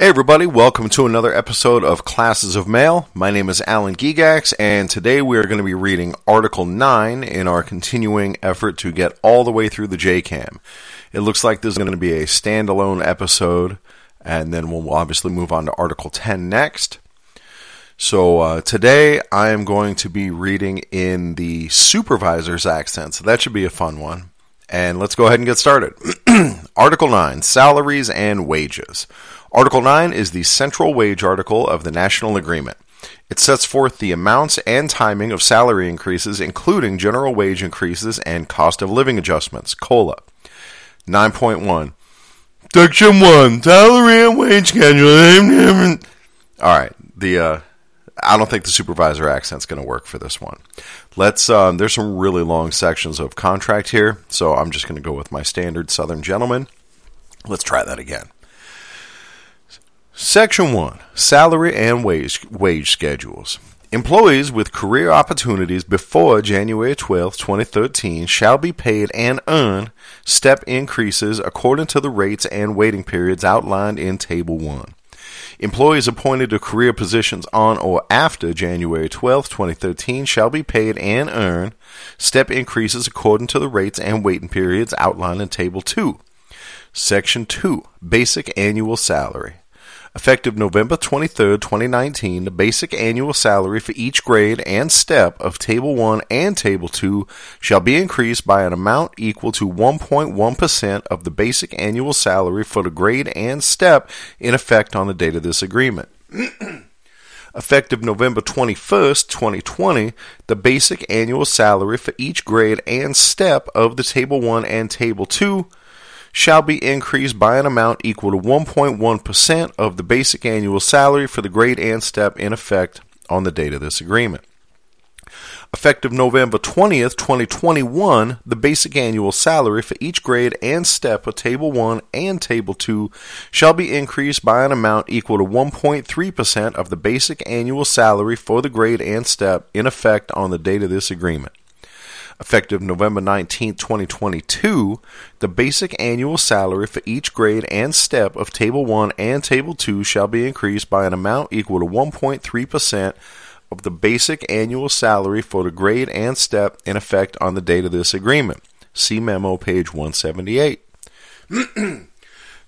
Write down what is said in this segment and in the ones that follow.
Hey everybody, welcome to another episode of Classes of Mail. My name is Alan Gigax, and today we are going to be reading Article 9 in our continuing effort to get all the way through the JCAM. It looks like this is going to be a standalone episode, and then we'll obviously move on to Article 10 next. So today I am going to be reading in the supervisor's accent, so that should be a fun one. And let's go ahead and get started. Article 9, Salaries and Wages. Article 9 is the central wage article of the National Agreement. It sets forth the amounts and timing of salary increases, including general wage increases and cost of living adjustments, COLA. 9.1. Section 1, Salary and Wage Schedule. All right, I don't think the supervisor accent's going to work for this one. There's some really long sections of contract here, so I'm just going to go with my standard Southern gentleman. Let's try that again. Section 1, Salary and Wage Schedules. Employees with career opportunities before January 12, 2013 shall be paid and earn step increases according to the rates and waiting periods outlined in Table 1. Employees appointed to career positions on or after January 12, 2013 shall be paid and earn step increases according to the rates and waiting periods outlined in Table 2. Section 2, Basic Annual Salary. Effective November 23, 2019, the basic annual salary for each grade and step of Table 1 and Table 2 shall be increased by an amount equal to 1.1% of the basic annual salary for the grade and step in effect on the date of this agreement. Effective November 21st, 2020, the basic annual salary for each grade and step of the Table 1 and Table 2 shall be increased by an amount equal to 1.1% of the basic annual salary for the grade and step in effect on the date of this agreement. Effective November 20th, 2021, the basic annual salary for each grade and step of Table 1 and Table 2 shall be increased by an amount equal to 1.3% of the basic annual salary for the grade and step in effect on the date of this agreement. Effective November 19, 2022, the basic annual salary for each grade and step of Table 1 and Table 2 shall be increased by an amount equal to 1.3% of the basic annual salary for the grade and step in effect on the date of this agreement. See memo page 178.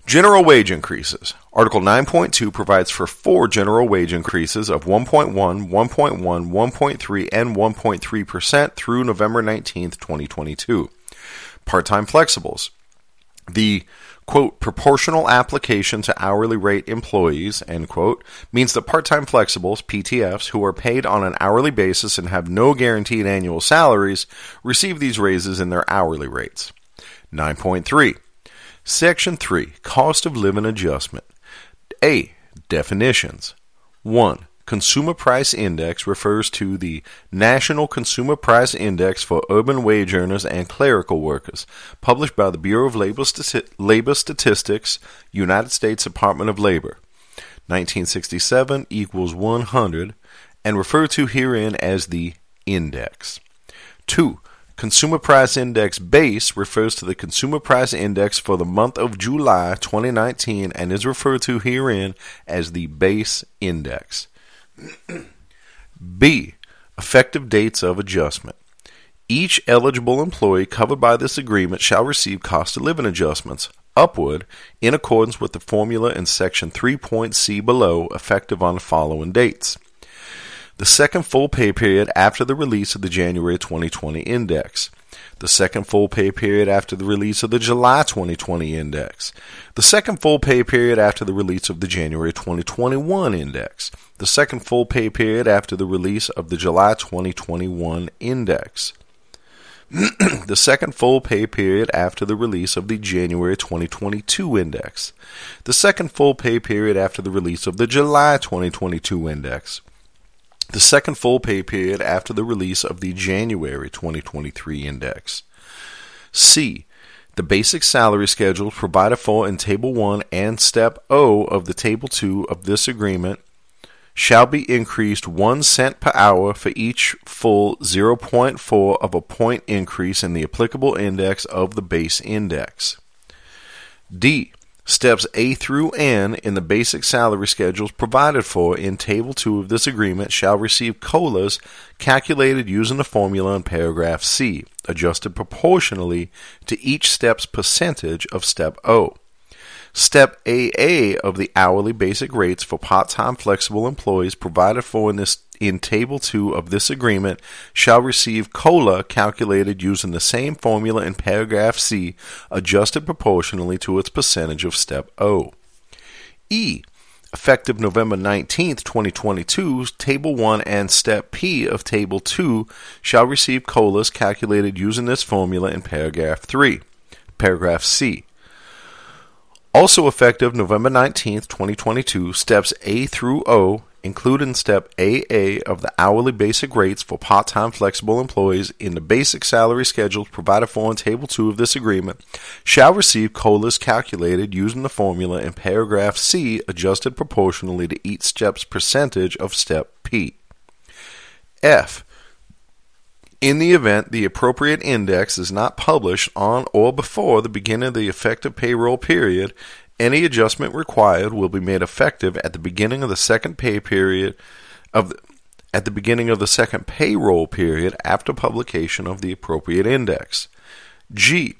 General wage increases. Article 9.2 provides for 4 general wage increases of 1.1, 1.1, 1.3, and 1.3% through November 19, 2022. Part-time flexibles. The, quote, proportional application to hourly rate employees, end quote, means that part-time flexibles, PTFs, who are paid on an hourly basis and have no guaranteed annual salaries, receive these raises in their hourly rates. 9.3. Section 3, Cost of Living Adjustment. A. Definitions. 1. Consumer Price Index refers to the National Consumer Price Index for Urban Wage Earners and Clerical Workers, published by the Bureau of Labor Statistics, United States Department of Labor, 1967 equals 100, and referred to herein as the index. 2. Consumer Price Index Base refers to the Consumer Price Index for the month of July 2019 and is referred to herein as the Base Index. B. Effective Dates of Adjustment. Each eligible employee covered by this agreement shall receive cost of living adjustments upward in accordance with the formula in Section 3.C below, effective on the following dates: the second full pay period after the release of the January 2020 index, the second full pay period after the release of the July 2020 index, the second full pay period after the release of the January 2021 index, the second full pay period after the release of the July 2021 index, the second full pay period after the release of the January 2022 index, the second full pay period after the release of the July 2022 index, the second full pay period after the release of the January 2023 index. C. The basic salary schedule provided for in Table 1 and Step O of the Table 2 of this agreement shall be increased 1 cent per hour for each full 0.4 of a point increase in the applicable index of the base index. D. Steps A through N in the basic salary schedules provided for in Table 2 of this agreement shall receive COLAs calculated using the formula in paragraph C, adjusted proportionally to each step's percentage of Step O. Step AA of the hourly basic rates for part-time flexible employees provided for in Table 2 of this agreement shall receive COLA calculated using the same formula in paragraph C, adjusted proportionally to its percentage of Step O. E. Effective November 19, 2022, Table 1 and Step P of Table 2 shall receive COLAs calculated using this formula in paragraph 3, paragraph C. Also effective November 19, 2022, Steps A through O, including Step AA of the hourly basic rates for part-time flexible employees in the basic salary schedules provided for in Table 2 of this agreement, shall receive COLAs calculated using the formula in paragraph C, adjusted proportionally to each step's percentage of Step P. F. In the event the appropriate index is not published on or before the beginning of the effective payroll period, any adjustment required will be made effective at the beginning of the second payroll period after publication of the appropriate index. G.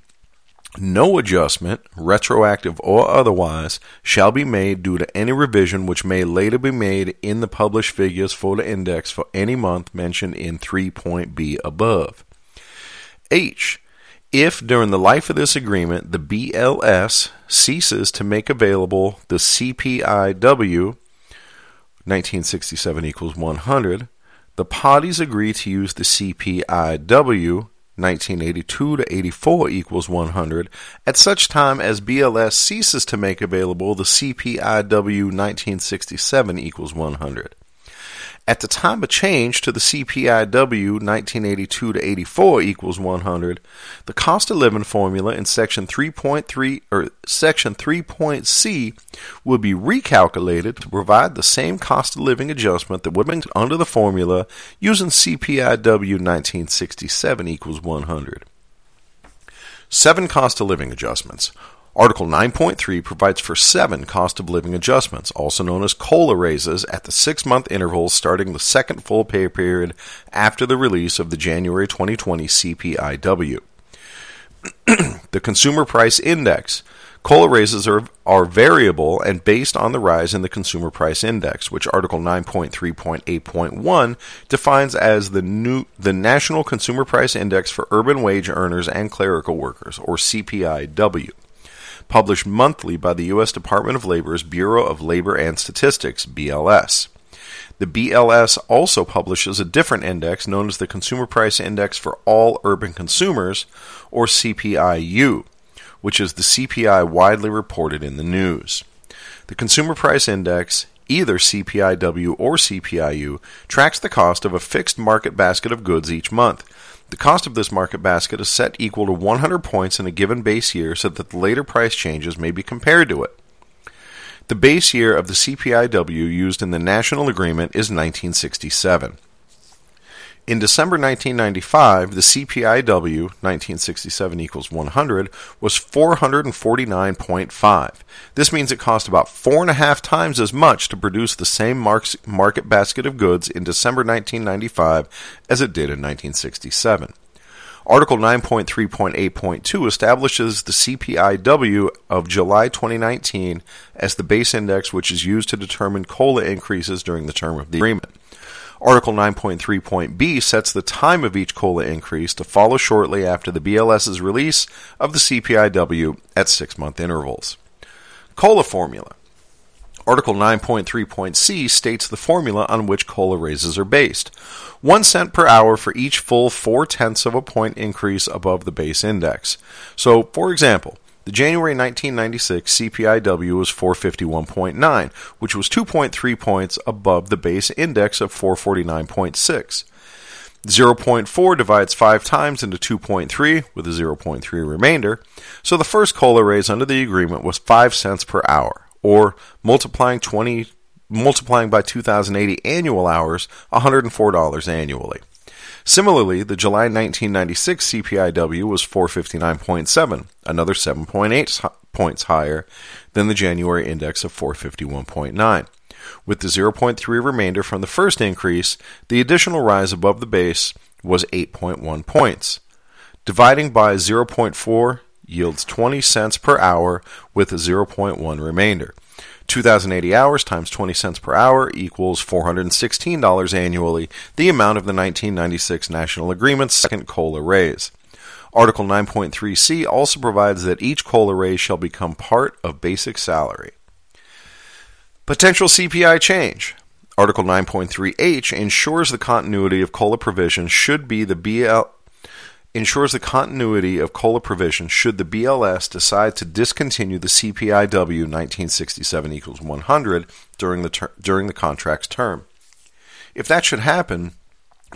No adjustment, retroactive or otherwise, shall be made due to any revision which may later be made in the published figures for the index for any month mentioned in 3.B above. H. If during the life of this agreement the BLS ceases to make available the CPIW 1967 equals 100, the parties agree to use the CPIW 1982 to 84 equals 100 at such time as BLS ceases to make available the CPIW 1967 equals 100. At the time of change to the CPIW 1982 to 84 equals 100, the cost of living formula in section 3.C will be recalculated to provide the same cost of living adjustment that would have been under the formula using CPIW 1967 equals 100. 7 cost of living adjustments. Article 9.3 provides for 7 cost of living adjustments, also known as COLA raises, at the 6-month intervals starting the second full pay period after the release of the January 2020 CPIW. The Consumer Price Index. COLA raises are variable and based on the rise in the Consumer Price Index, which Article 9.3.8.1 defines as the National Consumer Price Index for Urban Wage Earners and Clerical Workers, or CPIW. Published monthly by the U.S. Department of Labor's Bureau of Labor and Statistics, BLS. The BLS also publishes a different index known as the Consumer Price Index for All Urban Consumers, or CPI-U, which is the CPI widely reported in the news. The Consumer Price Index, either CPIW or CPI-U, tracks the cost of a fixed market basket of goods each month. The cost of this market basket is set equal to 100 points in a given base year so that the later price changes may be compared to it. The base year of the CPIW used in the national agreement is 1967. In December 1995, the CPIW, 1967 equals 100, was 449.5. This means it cost about 4.5 times as much to produce the same market basket of goods in December 1995 as it did in 1967. Article 9.3.8.2 establishes the CPIW of July 2019 as the base index which is used to determine COLA increases during the term of the agreement. Article 9.3.B sets the time of each COLA increase to follow shortly after the BLS's release of the CPIW at 6-month intervals. COLA formula. Article 9.3.C states the formula on which COLA raises are based. 1 cent per hour for each full 0.4 of a point increase above the base index. So, for example, the January 1996 CPIW was 451.9, which was 2.3 points above the base index of 449.6. 0.4 divides 5 times into 2.3 with a 0.3 remainder, so the first COLA raise under the agreement was 5 cents per hour, or multiplying by 2,080 annual hours, $104 annually. Similarly, the July 1996 CPIW was 459.7, another 7.8 points higher than the January index of 451.9. With the 0.3 remainder from the first increase, the additional rise above the base was 8.1 points. Dividing by 0.4 yields 20 cents per hour with a 0.1 remainder. 2,080 hours times 20 cents per hour equals $416 annually, the amount of the 1996 National Agreement's second COLA raise. Article 9.3c also provides that each COLA raise shall become part of basic salary. Potential CPI change. Article 9.3h ensures the continuity of COLA provisions should the BLS decide to discontinue the CPIW 1967-100 during the contract's term. If that should happen,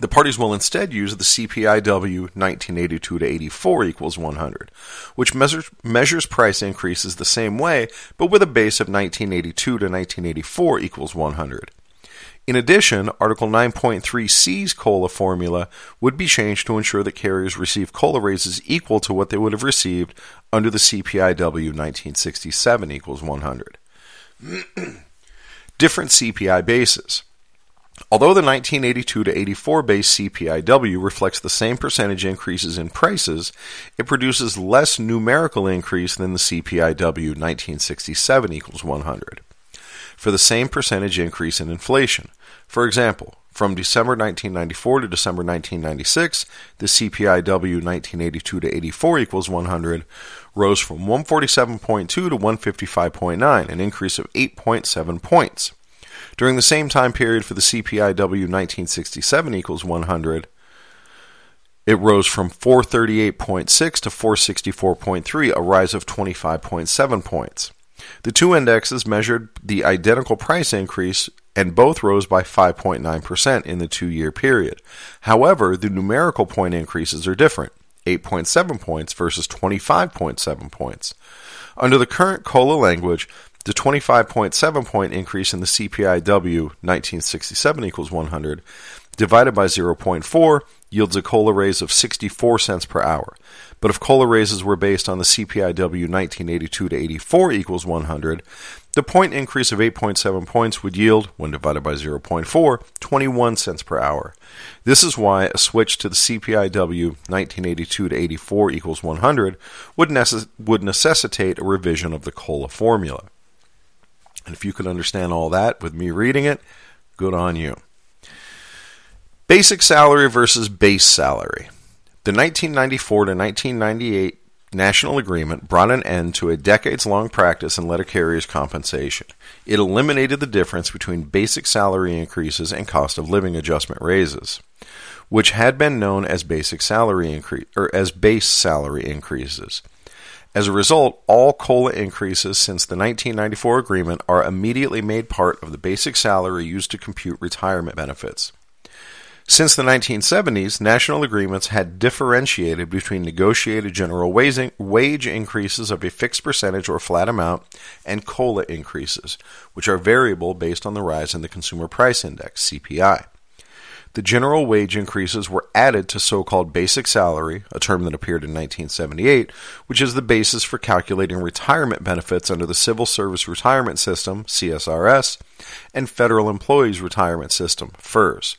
the parties will instead use the CPIW 1982-84 = 100, which measures price increases the same way, but with a base of 1982-1984 = 100. In addition, Article 9.3c's COLA formula would be changed to ensure that carriers receive COLA raises equal to what they would have received under the CPIW 1967-100. Different CPI bases. Although the 1982-84 base CPIW reflects the same percentage increases in prices, it produces less numerical increase than the CPIW 1967-100 for the same percentage increase in inflation. For example, from December 1994 to December 1996, the CPIW 1982-84 = 100 rose from 147.2 to 155.9, an increase of 8.7 points. During the same time period for the CPIW 1967-100, it rose from 438.6 to 464.3, a rise of 25.7 points. The two indexes measured the identical price increase, and both rose by 5.9% in the two-year period. However, the numerical point increases are different, 8.7 points versus 25.7 points. Under the current COLA language, the 25.7 point increase in the CPIW 1967-100 divided by 0.4 yields a COLA raise of 64 cents per hour. But if COLA raises were based on the CPIW 1982-84 = 100, the point increase of 8.7 points would yield, when divided by 0.4, 21 cents per hour. This is why a switch to the CPIW 1982-84 = 100 would necessitate a revision of the COLA formula. And if you can understand all that with me reading it, good on you. Basic salary versus base salary. The 1994 to 1998 National Agreement brought an end to a decades-long practice in letter carriers' compensation. It eliminated the difference between basic salary increases and cost of living adjustment raises, which had been known as base salary increases. As a result, all COLA increases since the 1994 agreement are immediately made part of the basic salary used to compute retirement benefits. Since the 1970s, national agreements had differentiated between negotiated general wage increases of a fixed percentage or flat amount and COLA increases, which are variable based on the rise in the Consumer Price Index, CPI. The general wage increases were added to so-called basic salary, a term that appeared in 1978, which is the basis for calculating retirement benefits under the Civil Service Retirement System, CSRS, and Federal Employees Retirement System, FERS.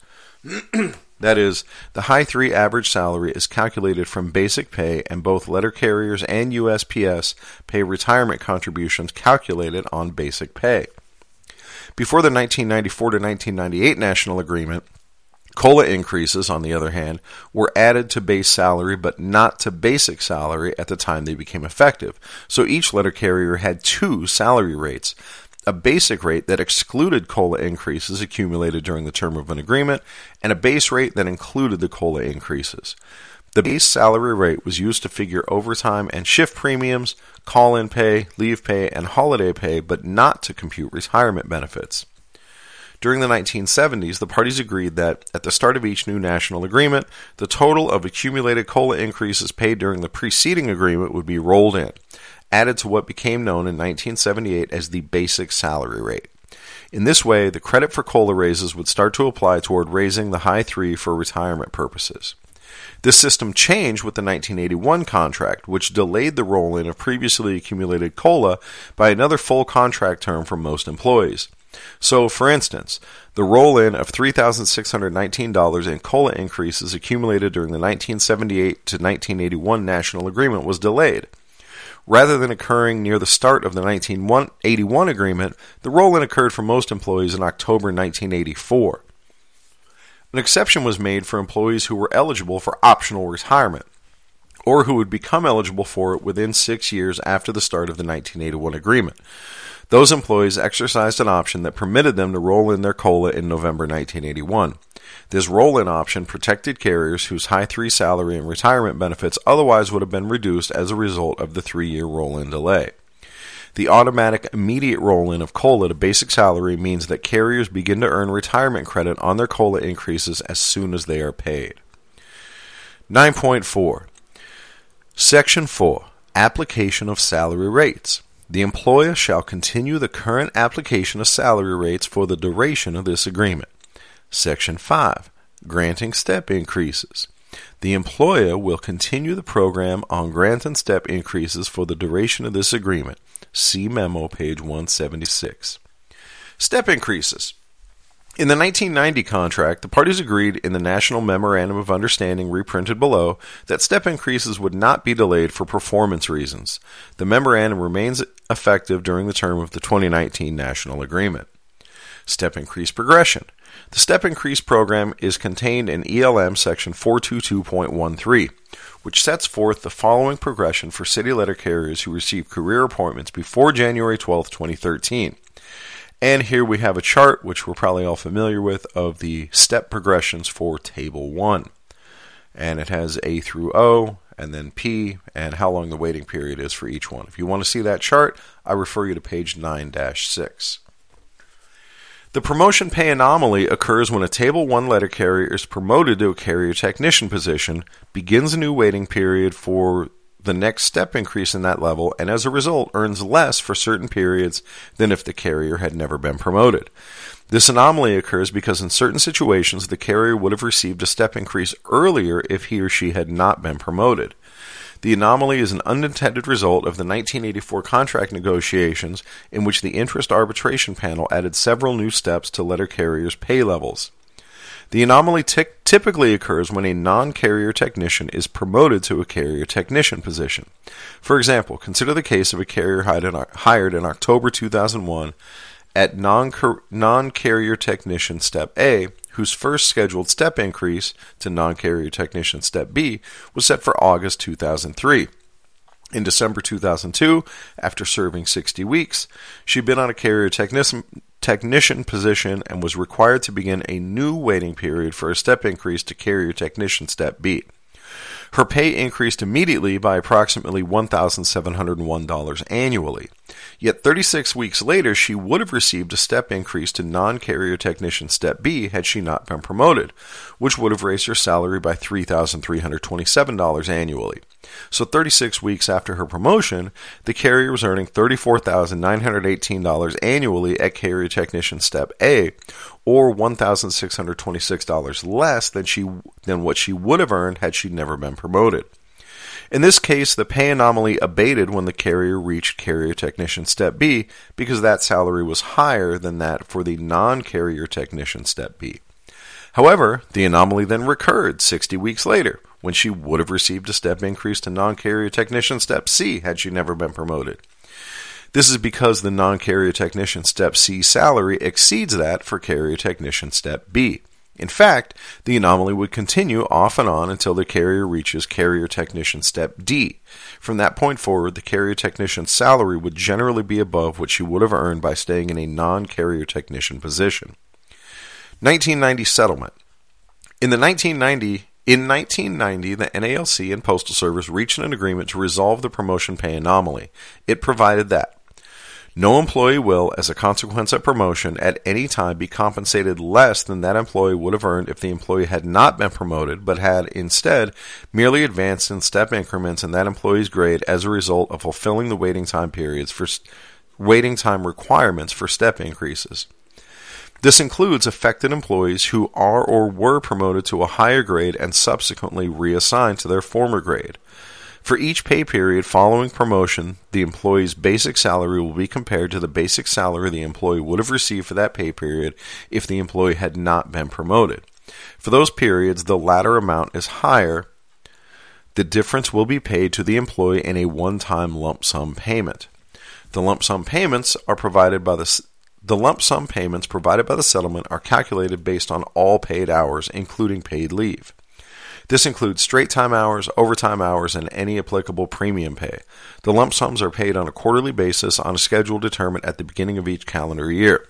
That is, the high three average salary is calculated from basic pay, and both letter carriers and USPS pay retirement contributions calculated on basic pay. Before the 1994 to 1998 National Agreement, COLA increases, on the other hand, were added to base salary but not to basic salary at the time they became effective, so each letter carrier had two salary rates, a basic rate that excluded COLA increases accumulated during the term of an agreement, and a base rate that included the COLA increases. The base salary rate was used to figure overtime and shift premiums, call-in pay, leave pay, and holiday pay, but not to compute retirement benefits. During the 1970s, the parties agreed that, at the start of each new national agreement, the total of accumulated COLA increases paid during the preceding agreement would be rolled in, added to what became known in 1978 as the basic salary rate. In this way, the credit for COLA raises would start to apply toward raising the high three for retirement purposes. This system changed with the 1981 contract, which delayed the roll-in of previously accumulated COLA by another full contract term for most employees. So, for instance, the roll-in of $3,619 in COLA increases accumulated during the 1978 to 1981 National Agreement was delayed. Rather than occurring near the start of the 1981 agreement, the roll-in occurred for most employees in October 1984. An exception was made for employees who were eligible for optional retirement, or who would become eligible for it within 6 years after the start of the 1981 agreement. Those employees exercised an option that permitted them to roll in their COLA in November 1981. This roll-in option protected carriers whose high three salary and retirement benefits otherwise would have been reduced as a result of the 3-year roll-in delay. The automatic immediate roll-in of COLA to basic salary means that carriers begin to earn retirement credit on their COLA increases as soon as they are paid. 9.4 Section 4. Application of salary rates. The employer shall continue the current application of salary rates for the duration of this agreement. Section 5. Granting step increases. The employer will continue the program on grant and step increases for the duration of this agreement. See memo page 176. Step increases. In the 1990 contract, the parties agreed in the National Memorandum of Understanding reprinted below that step increases would not be delayed for performance reasons. The memorandum remains effective during the term of the 2019 National Agreement. Step increase progression. The step increase program is contained in ELM section 422.13, which sets forth the following progression for city letter carriers who receive career appointments before January 12, 2013. And here we have a chart, which we're probably all familiar with, of the step progressions for Table 1. And it has A through O, and then P, and how long the waiting period is for each one. If you want to see that chart, I refer you to page 9-6. The promotion pay anomaly occurs when a Table 1 letter carrier is promoted to a carrier technician position, begins a new waiting period for the next step increase in that level, and as a result earns less for certain periods than if the carrier had never been promoted. This anomaly occurs because in certain situations the carrier would have received a step increase earlier if he or she had not been promoted. The anomaly is an unintended result of the 1984 contract negotiations in which the interest arbitration panel added several new steps to letter carriers' pay levels. The anomaly typically occurs when a non-carrier technician is promoted to a carrier technician position. For example, consider the case of a carrier hired in October 2001 at non-carrier technician Step A, whose first scheduled step increase to non-carrier technician Step B was set for August 2003. In December 2002, after serving 60 weeks, she'd been on a carrier technician position and was required to begin a new waiting period for a step increase to carrier technician Step B. Her pay increased immediately by approximately $1,701 annually. Yet 36 weeks later, she would have received a step increase to non-carrier technician Step B had she not been promoted, which would have raised her salary by $3,327 annually. So 36 weeks after her promotion, the carrier was earning $34,918 annually at carrier technician Step A, or $1,626 less than what she would have earned had she never been promoted. In this case, the pay anomaly abated when the carrier reached carrier technician Step B because that salary was higher than that for the non-carrier technician Step B. However, the anomaly then recurred 60 weeks later, when she would have received a step increase to non-carrier technician Step C had she never been promoted. This is because the non-carrier technician Step C salary exceeds that for carrier technician Step B. In fact, the anomaly would continue off and on until the carrier reaches carrier technician Step D. From that point forward, the carrier technician's salary would generally be above what she would have earned by staying in a non-carrier technician position. 1990 settlement. In 1990, the NALC and Postal Service reached an agreement to resolve the promotion pay anomaly. It provided that no employee will, as a consequence of promotion, at any time be compensated less than that employee would have earned if the employee had not been promoted, but had instead merely advanced in step increments in that employee's grade as a result of fulfilling the waiting time requirements for step increases. This includes affected employees who are or were promoted to a higher grade and subsequently reassigned to their former grade. For each pay period following promotion, the employee's basic salary will be compared to the basic salary the employee would have received for that pay period if the employee had not been promoted. For those periods, the latter amount is higher. The difference will be paid to the employee in a one-time lump sum payment. The lump sum payments provided by the settlement are calculated based on all paid hours, including paid leave. This includes straight-time hours, overtime hours, and any applicable premium pay. The lump sums are paid on a quarterly basis on a schedule determined at the beginning of each calendar year.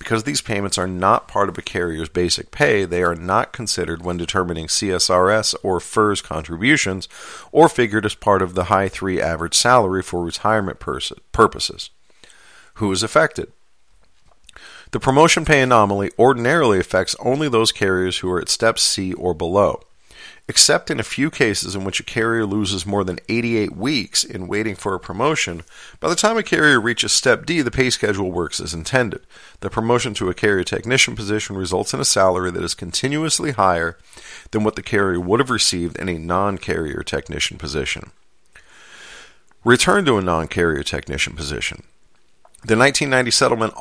Because these payments are not part of a carrier's basic pay, they are not considered when determining CSRS or FERS contributions or figured as part of the high three average salary for retirement purposes. Who is affected? The promotion pay anomaly ordinarily affects only those carriers who are at step C or below. Except in a few cases in which a carrier loses more than 88 weeks in waiting for a promotion, by the time a carrier reaches Step D, the pay schedule works as intended. The promotion to a carrier technician position results in a salary that is continuously higher than what the carrier would have received in a non-carrier technician position. Return to a non-carrier technician position. The 1990 settlement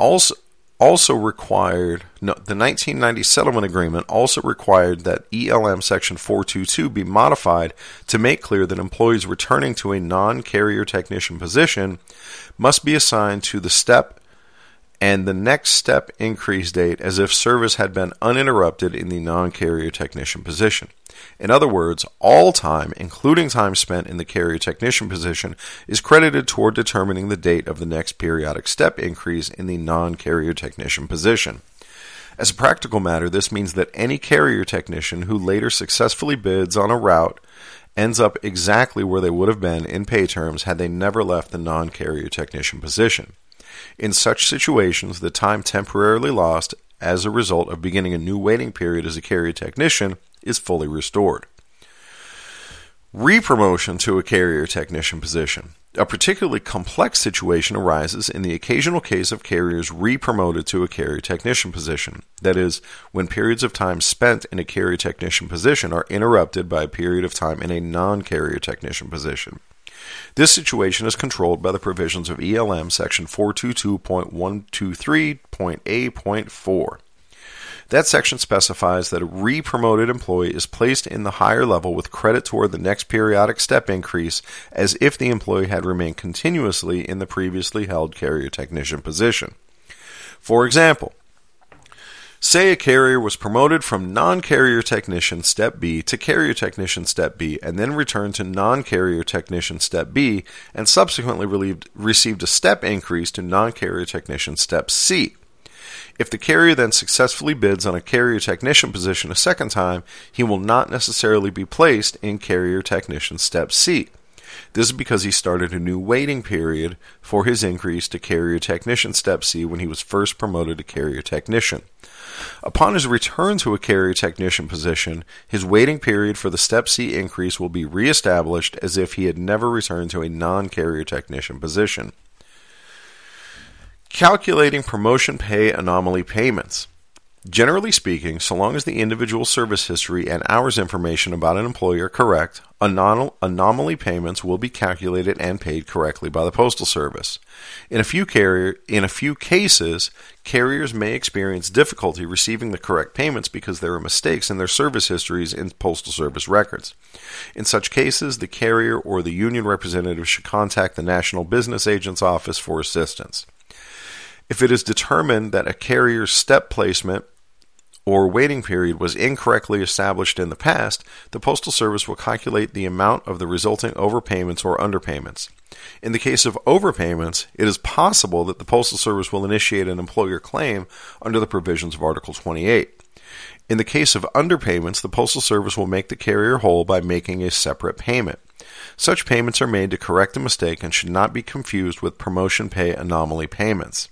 agreement also required that ELM Section 422 be modified to make clear that employees returning to a non-carrier technician position must be assigned to the step and the next step increase date as if service had been uninterrupted in the non-carrier technician position. In other words, all time, including time spent in the carrier technician position, is credited toward determining the date of the next periodic step increase in the non-carrier technician position. As a practical matter, this means that any carrier technician who later successfully bids on a route ends up exactly where they would have been in pay terms had they never left the non-carrier technician position. In such situations, the time temporarily lost as a result of beginning a new waiting period as a carrier technician is fully restored. Repromotion to a carrier technician position. A particularly complex situation arises in the occasional case of carriers re-promoted to a carrier technician position. That is, when periods of time spent in a carrier technician position are interrupted by a period of time in a non-carrier technician position. This situation is controlled by the provisions of ELM Section 422.123.A.4. That section specifies that a re-promoted employee is placed in the higher level with credit toward the next periodic step increase as if the employee had remained continuously in the previously held carrier technician position. For example, say a carrier was promoted from non-carrier technician step B to carrier technician step B and then returned to non-carrier technician step B and subsequently received a step increase to non-carrier technician step C. If the carrier then successfully bids on a carrier technician position a second time, he will not necessarily be placed in carrier technician step C. This is because he started a new waiting period for his increase to carrier technician step C when he was first promoted to carrier technician. Upon his return to a carrier technician position, his waiting period for the step C increase will be reestablished as if he had never returned to a non-carrier technician position. Calculating promotion pay anomaly payments. Generally speaking, so long as the individual service history and hours information about an employee are correct, anomaly payments will be calculated and paid correctly by the Postal Service. In a few cases, carriers may experience difficulty receiving the correct payments because there are mistakes in their service histories in Postal Service records. In such cases, the carrier or the union representative should contact the National Business Agent's Office for assistance. If it is determined that a carrier's step placement or waiting period was incorrectly established in the past, the Postal Service will calculate the amount of the resulting overpayments or underpayments. In the case of overpayments, it is possible that the Postal Service will initiate an employer claim under the provisions of Article 28. In the case of underpayments, the Postal Service will make the carrier whole by making a separate payment. Such payments are made to correct a mistake and should not be confused with promotion pay anomaly payments.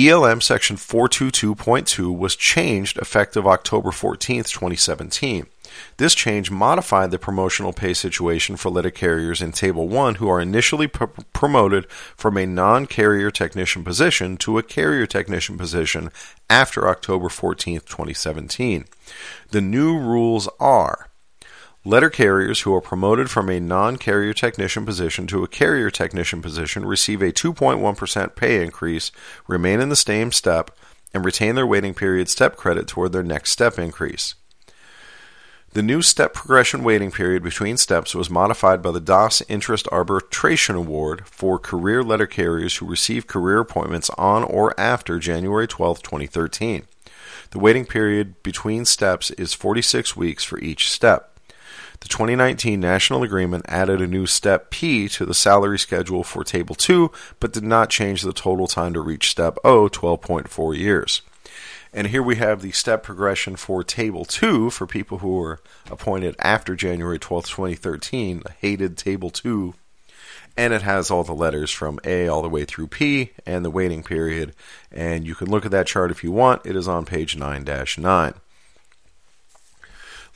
ELM Section 422.2 was changed effective October 14, 2017. This change modified the promotional pay situation for letter carriers in Table 1 who are initially promoted from a non-carrier technician position to a carrier technician position after October 14, 2017. The new rules are: letter carriers who are promoted from a non-carrier technician position to a carrier technician position receive a 2.1% pay increase, remain in the same step, and retain their waiting period step credit toward their next step increase. The new step progression waiting period between steps was modified by the DOS Interest Arbitration Award for career letter carriers who receive career appointments on or after January 12, 2013. The waiting period between steps is 46 weeks for each step. The 2019 National Agreement added a new Step P to the salary schedule for Table 2, but did not change the total time to reach Step O, 12.4 years. And here we have the step progression for Table 2 for people who were appointed after January 12, 2013, hated Table 2. And it has all the letters from A all the way through P and the waiting period. And you can look at that chart if you want. It is on page 9-9.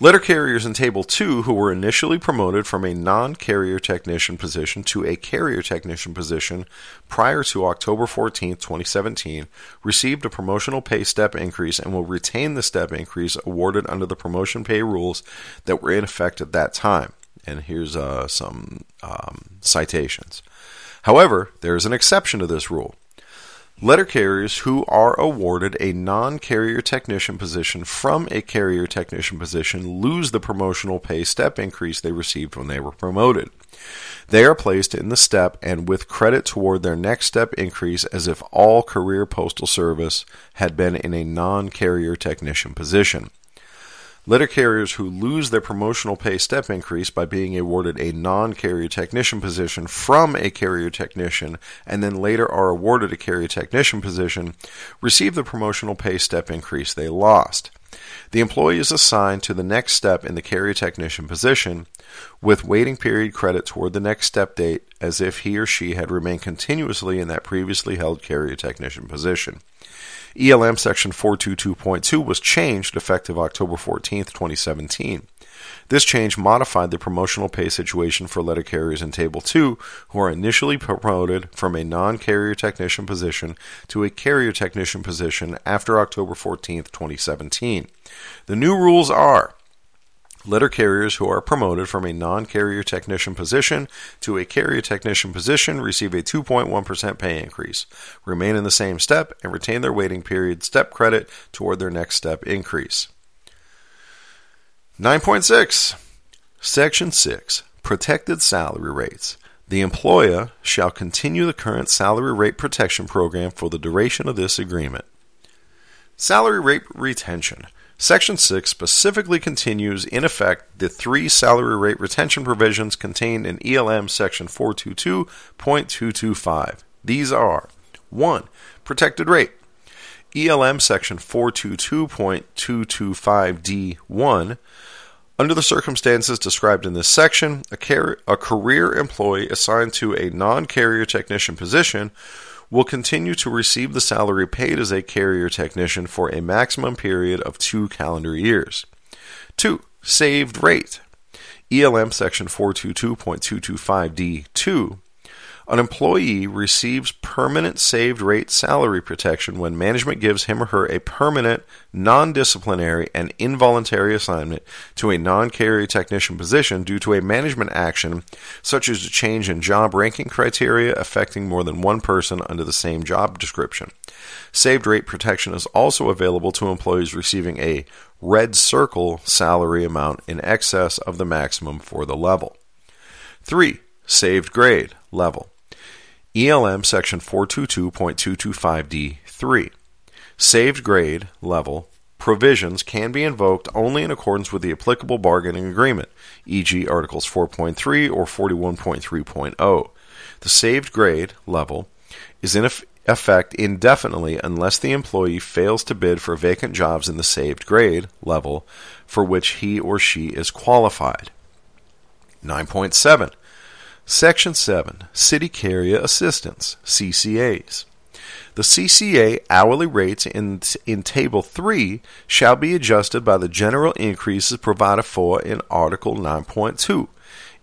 Letter carriers in Table 2 who were initially promoted from a non-carrier technician position to a carrier technician position prior to October 14, 2017, received a promotional pay step increase and will retain the step increase awarded under the promotion pay rules that were in effect at that time. And here's some citations. However, there is an exception to this rule. Letter carriers who are awarded a non-carrier technician position from a carrier technician position lose the promotional pay step increase they received when they were promoted. They are placed in the step and with credit toward their next step increase as if all career postal service had been in a non-carrier technician position. Letter carriers who lose their promotional pay step increase by being awarded a non-carrier technician position from a carrier technician and then later are awarded a carrier technician position receive the promotional pay step increase they lost. The employee is assigned to the next step in the carrier technician position with waiting period credit toward the next step date as if he or she had remained continuously in that previously held carrier technician position. ELM Section 422.2 was changed effective October 14, 2017. This change modified the promotional pay situation for letter carriers in Table 2 who are initially promoted from a non-carrier technician position to a carrier technician position after October 14, 2017. The new rules are: letter carriers who are promoted from a non-carrier technician position to a carrier technician position receive a 2.1% pay increase, remain in the same step, and retain their waiting period step credit toward their next step increase. 9.6. Section 6. Protected salary rates. The employer shall continue the current salary rate protection program for the duration of this agreement. Salary rate retention. Section 6 specifically continues, in effect, the three salary rate retention provisions contained in ELM Section 422.225. These are: 1. Protected rate. ELM Section 422.225D1. Under the circumstances described in this section, a career employee assigned to a non-carrier technician position will continue to receive the salary paid as a carrier technician for a maximum period of 2 calendar years. 2. Saved rate. ELM Section 422.225D2. An employee receives permanent saved rate salary protection when management gives him or her a permanent, non-disciplinary, and involuntary assignment to a non-carrier technician position due to a management action such as a change in job ranking criteria affecting more than one person under the same job description. Saved rate protection is also available to employees receiving a red circle salary amount in excess of the maximum for the level. 3. Saved grade level. ELM Section 422.225D3. Saved grade level provisions can be invoked only in accordance with the applicable bargaining agreement, e.g. Articles 4.3 or 41.3.0. The saved grade level is in effect indefinitely unless the employee fails to bid for vacant jobs in the saved grade level for which he or she is qualified. 9.7. Section 7. City Carrier Assistance, CCAs. The CCA hourly rates in Table 3 shall be adjusted by the general increases provided for in Article 9.2.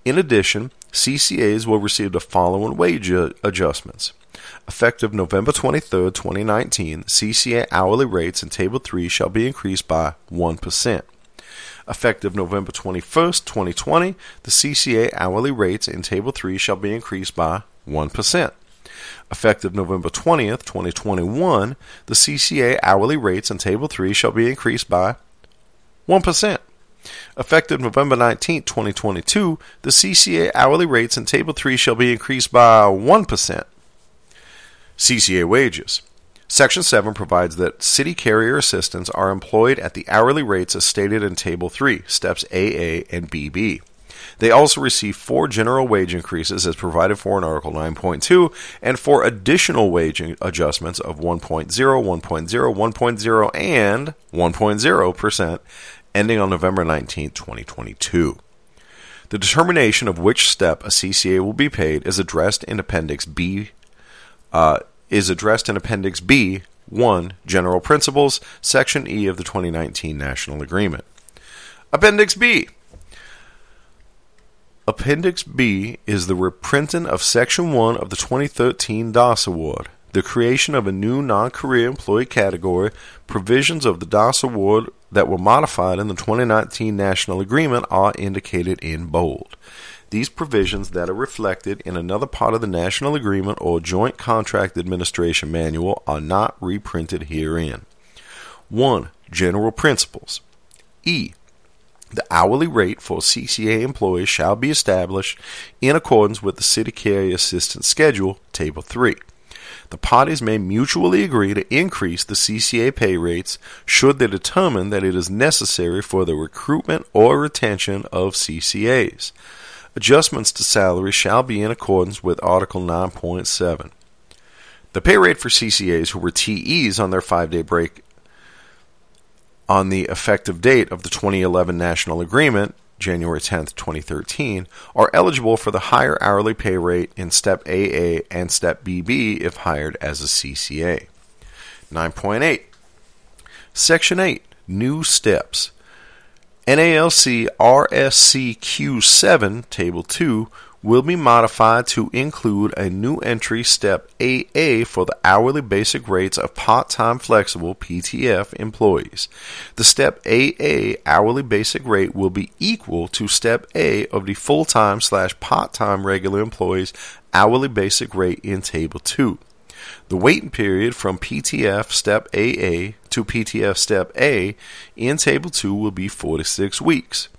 In addition, CCAs will receive the following wage adjustments. Effective November 23, 2019, CCA hourly rates in Table 3 shall be increased by 1%. Effective November 21, 2020, the CCA hourly rates in Table 3 shall be increased by 1%. Effective November 20, 2021, the CCA hourly rates in Table 3 shall be increased by 1%. Effective November 19, 2022, the CCA hourly rates in Table 3 shall be increased by 1%. CCA wages. Section 7 provides that city carrier assistants are employed at the hourly rates as stated in Table 3, Steps AA and BB. They also receive 4 general wage increases as provided for in Article 9.2 and 4 additional wage adjustments of 1.0, 1.0, 1.0, and 1.0% ending on November 19, 2022. The determination of which step a CCA will be paid is addressed in Appendix B. Is addressed in Appendix B, 1, General Principles, Section E of the 2019 National Agreement. Appendix B. Appendix B is the reprinting of Section 1 of the 2013 DOS Award, the creation of a new non-career employee category, provisions of the DOS Award that were modified in the 2019 National Agreement are indicated in bold. These provisions that are reflected in another part of the National Agreement or Joint Contract Administration Manual are not reprinted herein. 1. General Principles. E. The hourly rate for CCA employees shall be established in accordance with the City Carrier Assistance Schedule, Table 3. The parties may mutually agree to increase the CCA pay rates should they determine that it is necessary for the recruitment or retention of CCAs. Adjustments to salary shall be in accordance with Article 9.7. The pay rate for CCAs who were TEs on their 5-day break on the effective date of the 2011 National Agreement, January 10, 2013, are eligible for the higher hourly pay rate in Step AA and Step BB if hired as a CCA. 9.8. Section 8. New Steps. NALC RSCQ 7, Table 2, will be modified to include a new entry, Step AA, for the hourly basic rates of part-time flexible PTF employees. The Step AA hourly basic rate will be equal to Step A of the full-time / part-time regular employees' hourly basic rate in Table 2. The waiting period from PTF Step AA to PTF Step A in Table 2 will be 46 weeks.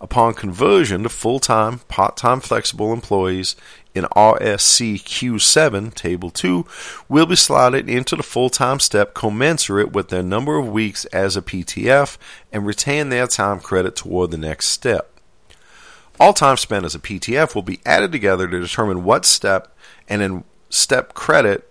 Upon conversion to full-time, part-time flexible employees in RSCQ7, Table 2, will be slotted into the full-time step commensurate with their number of weeks as a PTF and retain their time credit toward the next step. All time spent as a PTF will be added together to determine what step and in step credit.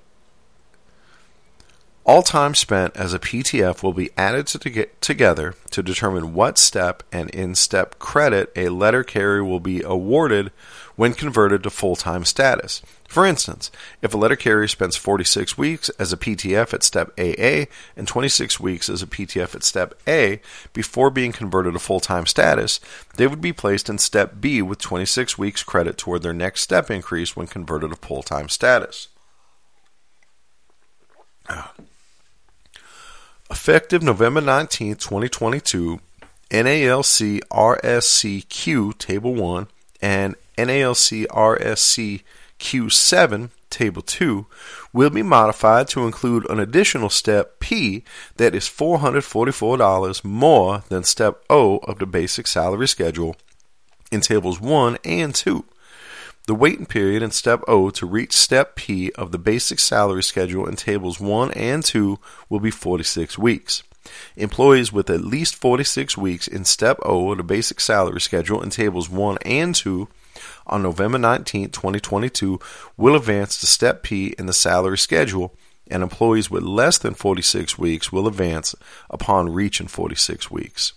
All time spent as a PTF will be added together to determine what step and in-step credit a letter carrier will be awarded when converted to full-time status. For instance, if a letter carrier spends 46 weeks as a PTF at Step AA and 26 weeks as a PTF at Step A before being converted to full-time status, they would be placed in Step B with 26 weeks credit toward their next step increase when converted to full-time status. Effective November 19, 2022, NALC RSCQ Table 1 and NALC RSCQ 7 Table 2 will be modified to include an additional Step P that is $444 more than Step O of the basic salary schedule in Tables 1 and 2. The waiting period in Step O to reach Step P of the basic salary schedule in Tables 1 and 2 will be 46 weeks. Employees with at least 46 weeks in Step O of the basic salary schedule in Tables 1 and 2 on November 19, 2022 will advance to Step P in the salary schedule, and employees with less than 46 weeks will advance upon reaching 46 weeks.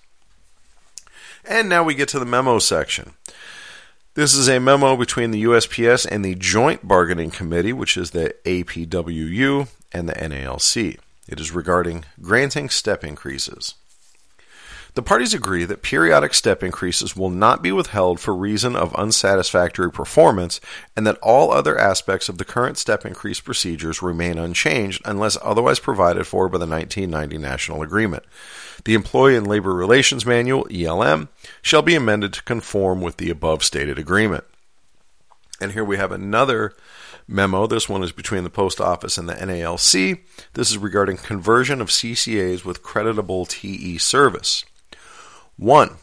And now we get to the memo section. This is a memo between the USPS and the Joint Bargaining Committee, which is the APWU and the NALC. It is regarding granting step increases. The parties agree that periodic step increases will not be withheld for reason of unsatisfactory performance and that all other aspects of the current step increase procedures remain unchanged unless otherwise provided for by the 1990 National Agreement. The Employee and Labor Relations Manual, ELM, shall be amended to conform with the above stated agreement. And here we have another memo. This one is between the Post Office and the NALC. This is regarding conversion of CCAs with creditable TE service. 1.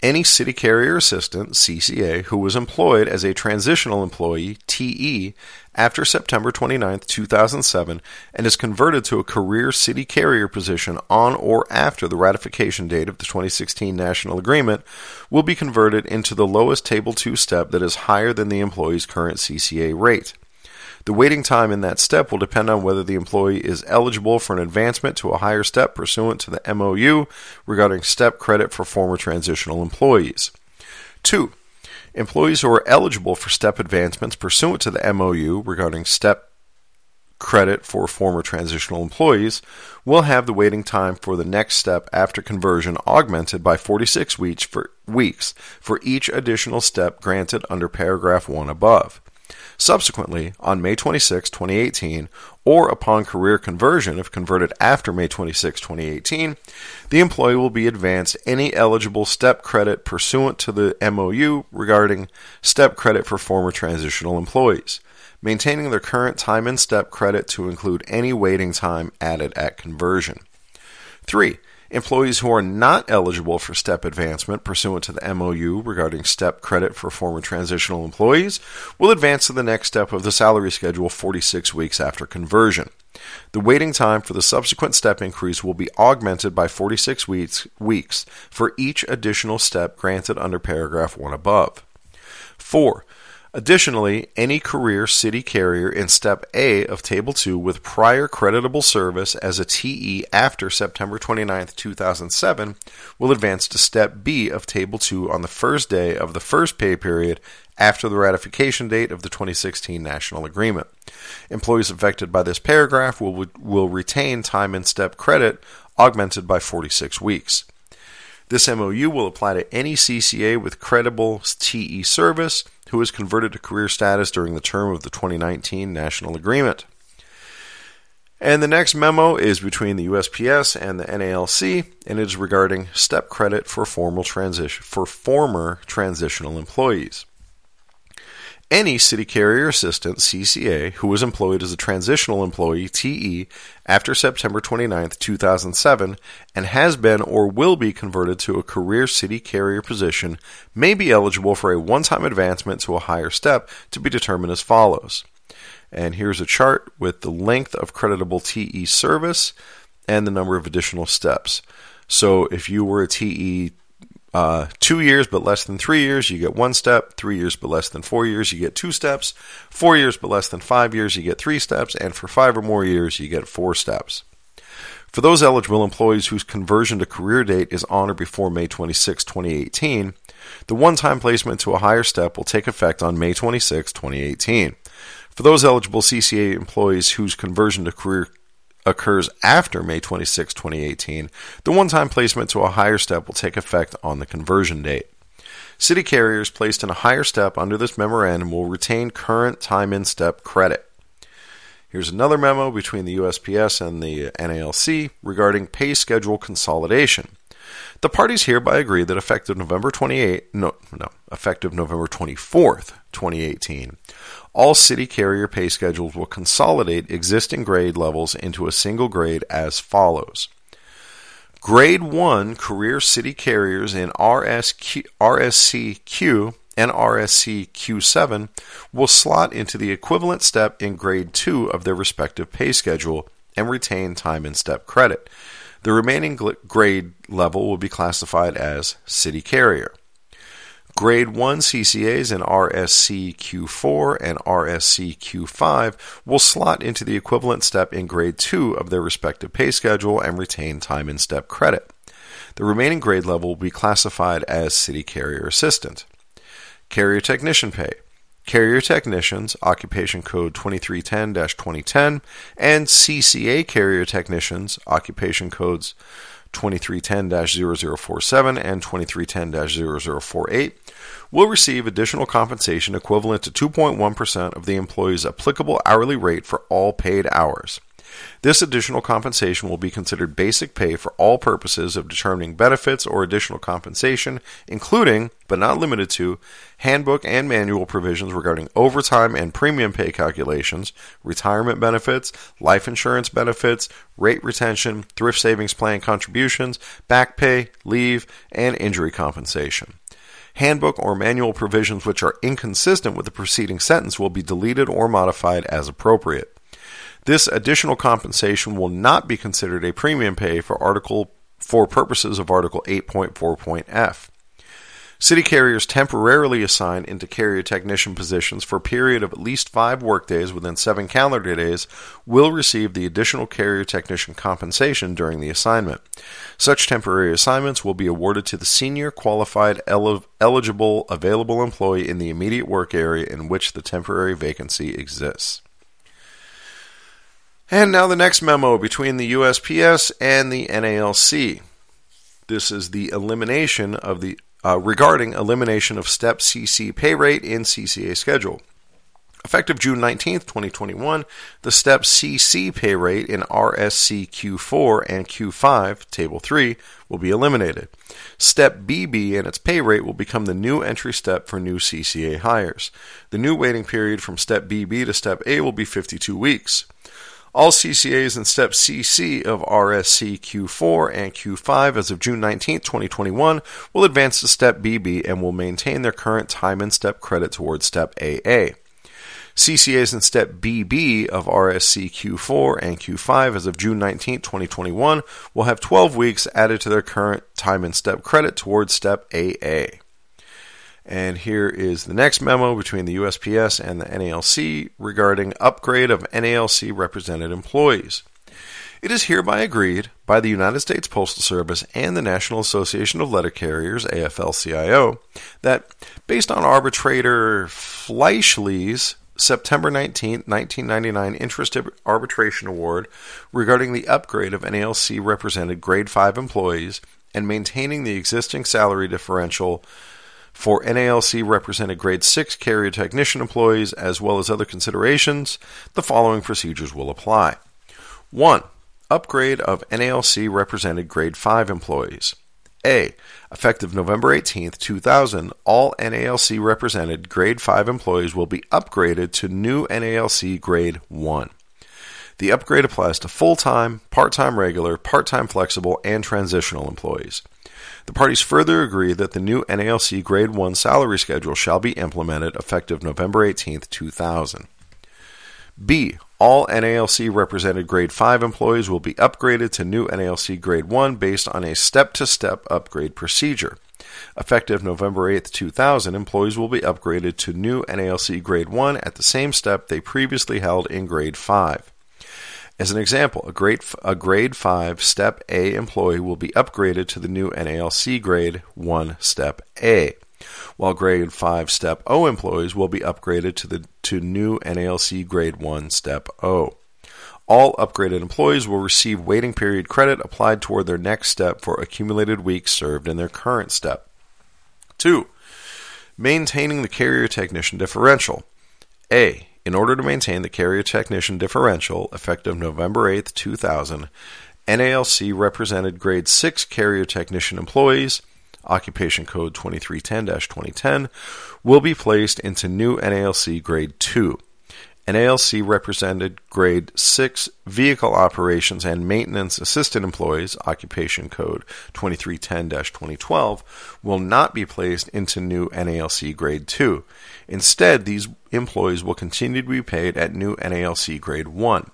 Any city carrier assistant, CCA, who was employed as a transitional employee, TE, after September 29, 2007, and is converted to a career city carrier position on or after the ratification date of the 2016 National Agreement, will be converted into the lowest Table 2 step that is higher than the employee's current CCA rate. The waiting time in that step will depend on whether the employee is eligible for an advancement to a higher step pursuant to the MOU regarding step credit for former transitional employees. 2. Employees who are eligible for step advancements pursuant to the MOU regarding step credit for former transitional employees will have the waiting time for the next step after conversion augmented by 46 weeks for each additional step granted under paragraph 1 above. Subsequently, on May 26, 2018, or upon career conversion, if converted after May 26, 2018, the employee will be advanced any eligible step credit pursuant to the MOU regarding step credit for former transitional employees, maintaining their current time in step credit to include any waiting time added at conversion. 3. Employees who are not eligible for step advancement pursuant to the MOU regarding step credit for former transitional employees will advance to the next step of the salary schedule 46 weeks after conversion. The waiting time for the subsequent step increase will be augmented by 46 weeks for each additional step granted under paragraph 1 above. 4. Additionally, any career city carrier in Step A of Table 2 with prior creditable service as a TE after September 29, 2007 will advance to Step B of Table 2 on the first day of the first pay period after the ratification date of the 2016 National Agreement. Employees affected by this paragraph will retain time in step credit augmented by 46 weeks. This MOU will apply to any CCA with creditable TE service who is converted to career status during the term of the 2019 National Agreement. And the next memo is between the USPS and the NALC, and it is regarding step credit for former transitional employees. Any city carrier assistant, CCA, who was employed as a transitional employee, TE, after September 29, 2007, and has been or will be converted to a career city carrier position may be eligible for a one-time advancement to a higher step to be determined as follows. And here's a chart with the length of creditable TE service and the number of additional steps. So if you were a TE 2 years but less than 3 years, you get one step. 3 years but less than 4 years, you get two steps. 4 years but less than 5 years, you get three steps. And for five or more years, you get four steps. For those eligible employees whose conversion to career date is on or before May 26, 2018, the one-time placement to a higher step will take effect on May 26, 2018. For those eligible CCA employees whose conversion to career occurs after May 26, 2018, the one-time placement to a higher step will take effect on the conversion date. City carriers placed in a higher step under this memorandum will retain current time in step credit. Here's another memo between the USPS and the NALC regarding pay schedule consolidation. The parties hereby agree that effective November 24th, 2018, all city carrier pay schedules will consolidate existing grade levels into a single grade as follows. Grade 1 career city carriers in RSCQ and RSCQ7 will slot into the equivalent step in Grade 2 of their respective pay schedule and retain time in step credit. The remaining grade level will be classified as city carrier. Grade 1 CCAs in RSCQ4 and RSCQ5 will slot into the equivalent step in Grade 2 of their respective pay schedule and retain time in step credit. The remaining grade level will be classified as city carrier assistant. Carrier technician pay. Carrier technicians, occupation code 2310-2010, and CCA carrier technicians, occupation codes 2310-0047 and 2310-0048, will receive additional compensation equivalent to 2.1% of the employee's applicable hourly rate for all paid hours. This additional compensation will be considered basic pay for all purposes of determining benefits or additional compensation, including, but not limited to, handbook and manual provisions regarding overtime and premium pay calculations, retirement benefits, life insurance benefits, rate retention, thrift savings plan contributions, back pay, leave, and injury compensation. Handbook or manual provisions which are inconsistent with the preceding sentence will be deleted or modified as appropriate. This additional compensation will not be considered a premium pay for purposes of Article 8.4.f. City carriers temporarily assigned into carrier technician positions for a period of at least 5 workdays within 7 calendar days will receive the additional carrier technician compensation during the assignment. Such temporary assignments will be awarded to the senior qualified eligible available employee in the immediate work area in which the temporary vacancy exists. And now the next memo between the USPS and the NALC. This is the elimination of the regarding elimination of Step CC pay rate in CCA schedule. Effective June 19th, 2021, the Step CC pay rate in RSCQ4 and Q5, Table 3, will be eliminated. Step BB and its pay rate will become the new entry step for new CCA hires. The new waiting period from Step BB to Step A will be 52 weeks. All CCAs in Step CC of RSCQ4 and Q5 as of June 19, 2021 will advance to Step BB and will maintain their current time and step credit towards Step AA. CCAs in Step BB of RSCQ4 and Q5 as of June 19, 2021 will have 12 weeks added to their current time and step credit towards Step AA. And here is the next memo between the USPS and the NALC regarding upgrade of NALC represented employees. It is hereby agreed by the United States Postal Service and the National Association of Letter Carriers, AFL-CIO, that based on arbitrator Fleischle's September 19, 1999 interest arbitration award regarding the upgrade of NALC represented grade 5 employees and maintaining the existing salary differential for NALC represented grade 6 carrier technician employees, as well as other considerations, the following procedures will apply. 1. Upgrade of NALC represented grade 5 employees. A. Effective November 18, 2000, all NALC represented grade 5 employees will be upgraded to new NALC grade 1. The upgrade applies to full-time, part-time regular, part-time flexible, and transitional employees. The parties further agree that the new NALC Grade 1 salary schedule shall be implemented effective November 18, 2000. B. All NALC represented Grade 5 employees will be upgraded to new NALC Grade 1 based on a step-to-step upgrade procedure. Effective November 8, 2000, employees will be upgraded to new NALC Grade 1 at the same step they previously held in Grade 5. As an example, a grade 5 Step A employee will be upgraded to the new NALC Grade 1 Step A, while Grade 5 Step O employees will be upgraded to new NALC Grade 1 Step O. All upgraded employees will receive waiting period credit applied toward their next step for accumulated weeks served in their current step. 2. Maintaining the carrier technician differential. A. In order to maintain the carrier technician differential, effective November 8, 2000, NALC represented Grade 6 carrier technician employees, occupation code 2310-2010, will be placed into new NALC Grade 2. NALC represented Grade 6 vehicle operations and maintenance assistant employees, occupation code 2310-2012, will not be placed into new NALC Grade 2. Instead, these employees will continue to be paid at new NALC Grade 1.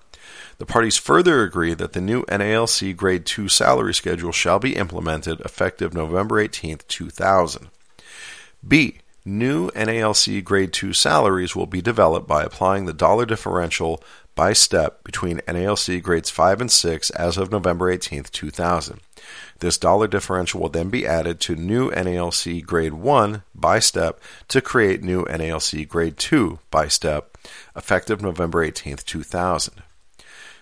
The parties further agree that the new NALC Grade 2 salary schedule shall be implemented effective November 18, 2000. B. New NALC Grade 2 salaries will be developed by applying the dollar differential by step between NALC Grades 5 and 6 as of November 18, 2000. This dollar differential will then be added to new NALC grade 1 by step to create new NALC grade 2 by step, effective November 18, 2000.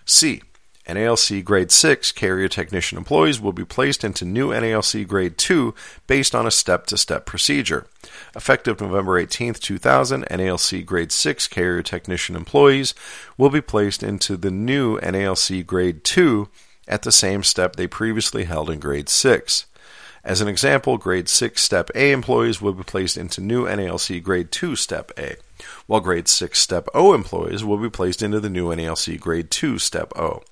C. NALC Grade 6 carrier technician employees will be placed into new NALC Grade 2 based on a step-to-step procedure. Effective November 18, 2000, NALC Grade 6 carrier technician employees will be placed into the new NALC Grade 2 at the same step they previously held in Grade 6. As an example, Grade 6 Step A employees will be placed into new NALC Grade 2 Step A, while Grade 6 Step O employees will be placed into the new NALC Grade 2 Step O.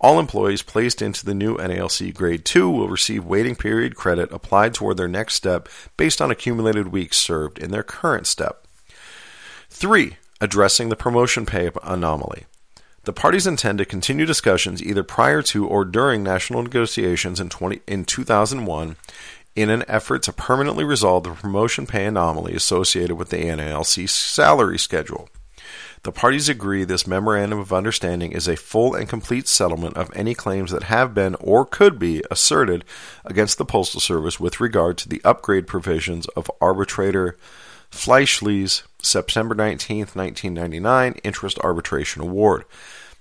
All employees placed into the new NALC Grade 2 will receive waiting period credit applied toward their next step based on accumulated weeks served in their current step. 3. Addressing the promotion pay anomaly. The parties intend to continue discussions either prior to or during national negotiations in 2001 in an effort to permanently resolve the promotion pay anomaly associated with the NALC salary schedule. The parties agree this Memorandum of Understanding is a full and complete settlement of any claims that have been or could be asserted against the Postal Service with regard to the upgrade provisions of Arbitrator Fleischli's September 19, 1999 interest arbitration award.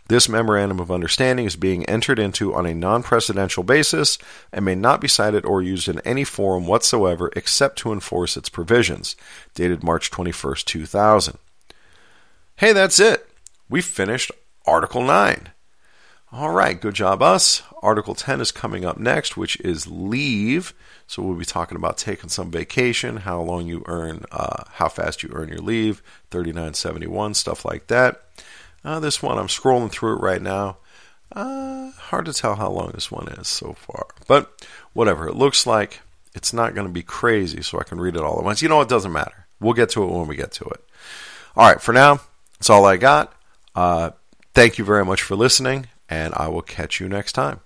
This Memorandum of Understanding is being entered into on a non-precedential basis and may not be cited or used in any form whatsoever except to enforce its provisions. Dated March 21, 2000. Hey, that's it. We finished Article 9. All right, good job, us. Article 10 is coming up next, which is leave. So we'll be talking about taking some vacation, how long you earn, how fast you earn your leave, 3971, stuff like that. This one, I'm scrolling through it right now. Hard to tell how long this one is so far. But whatever it looks like, it's not going to be crazy, so I can read it all at once. You know, it doesn't matter. We'll get to it when we get to it. All right, for now, that's all I got. Thank you very much for listening, and I will catch you next time.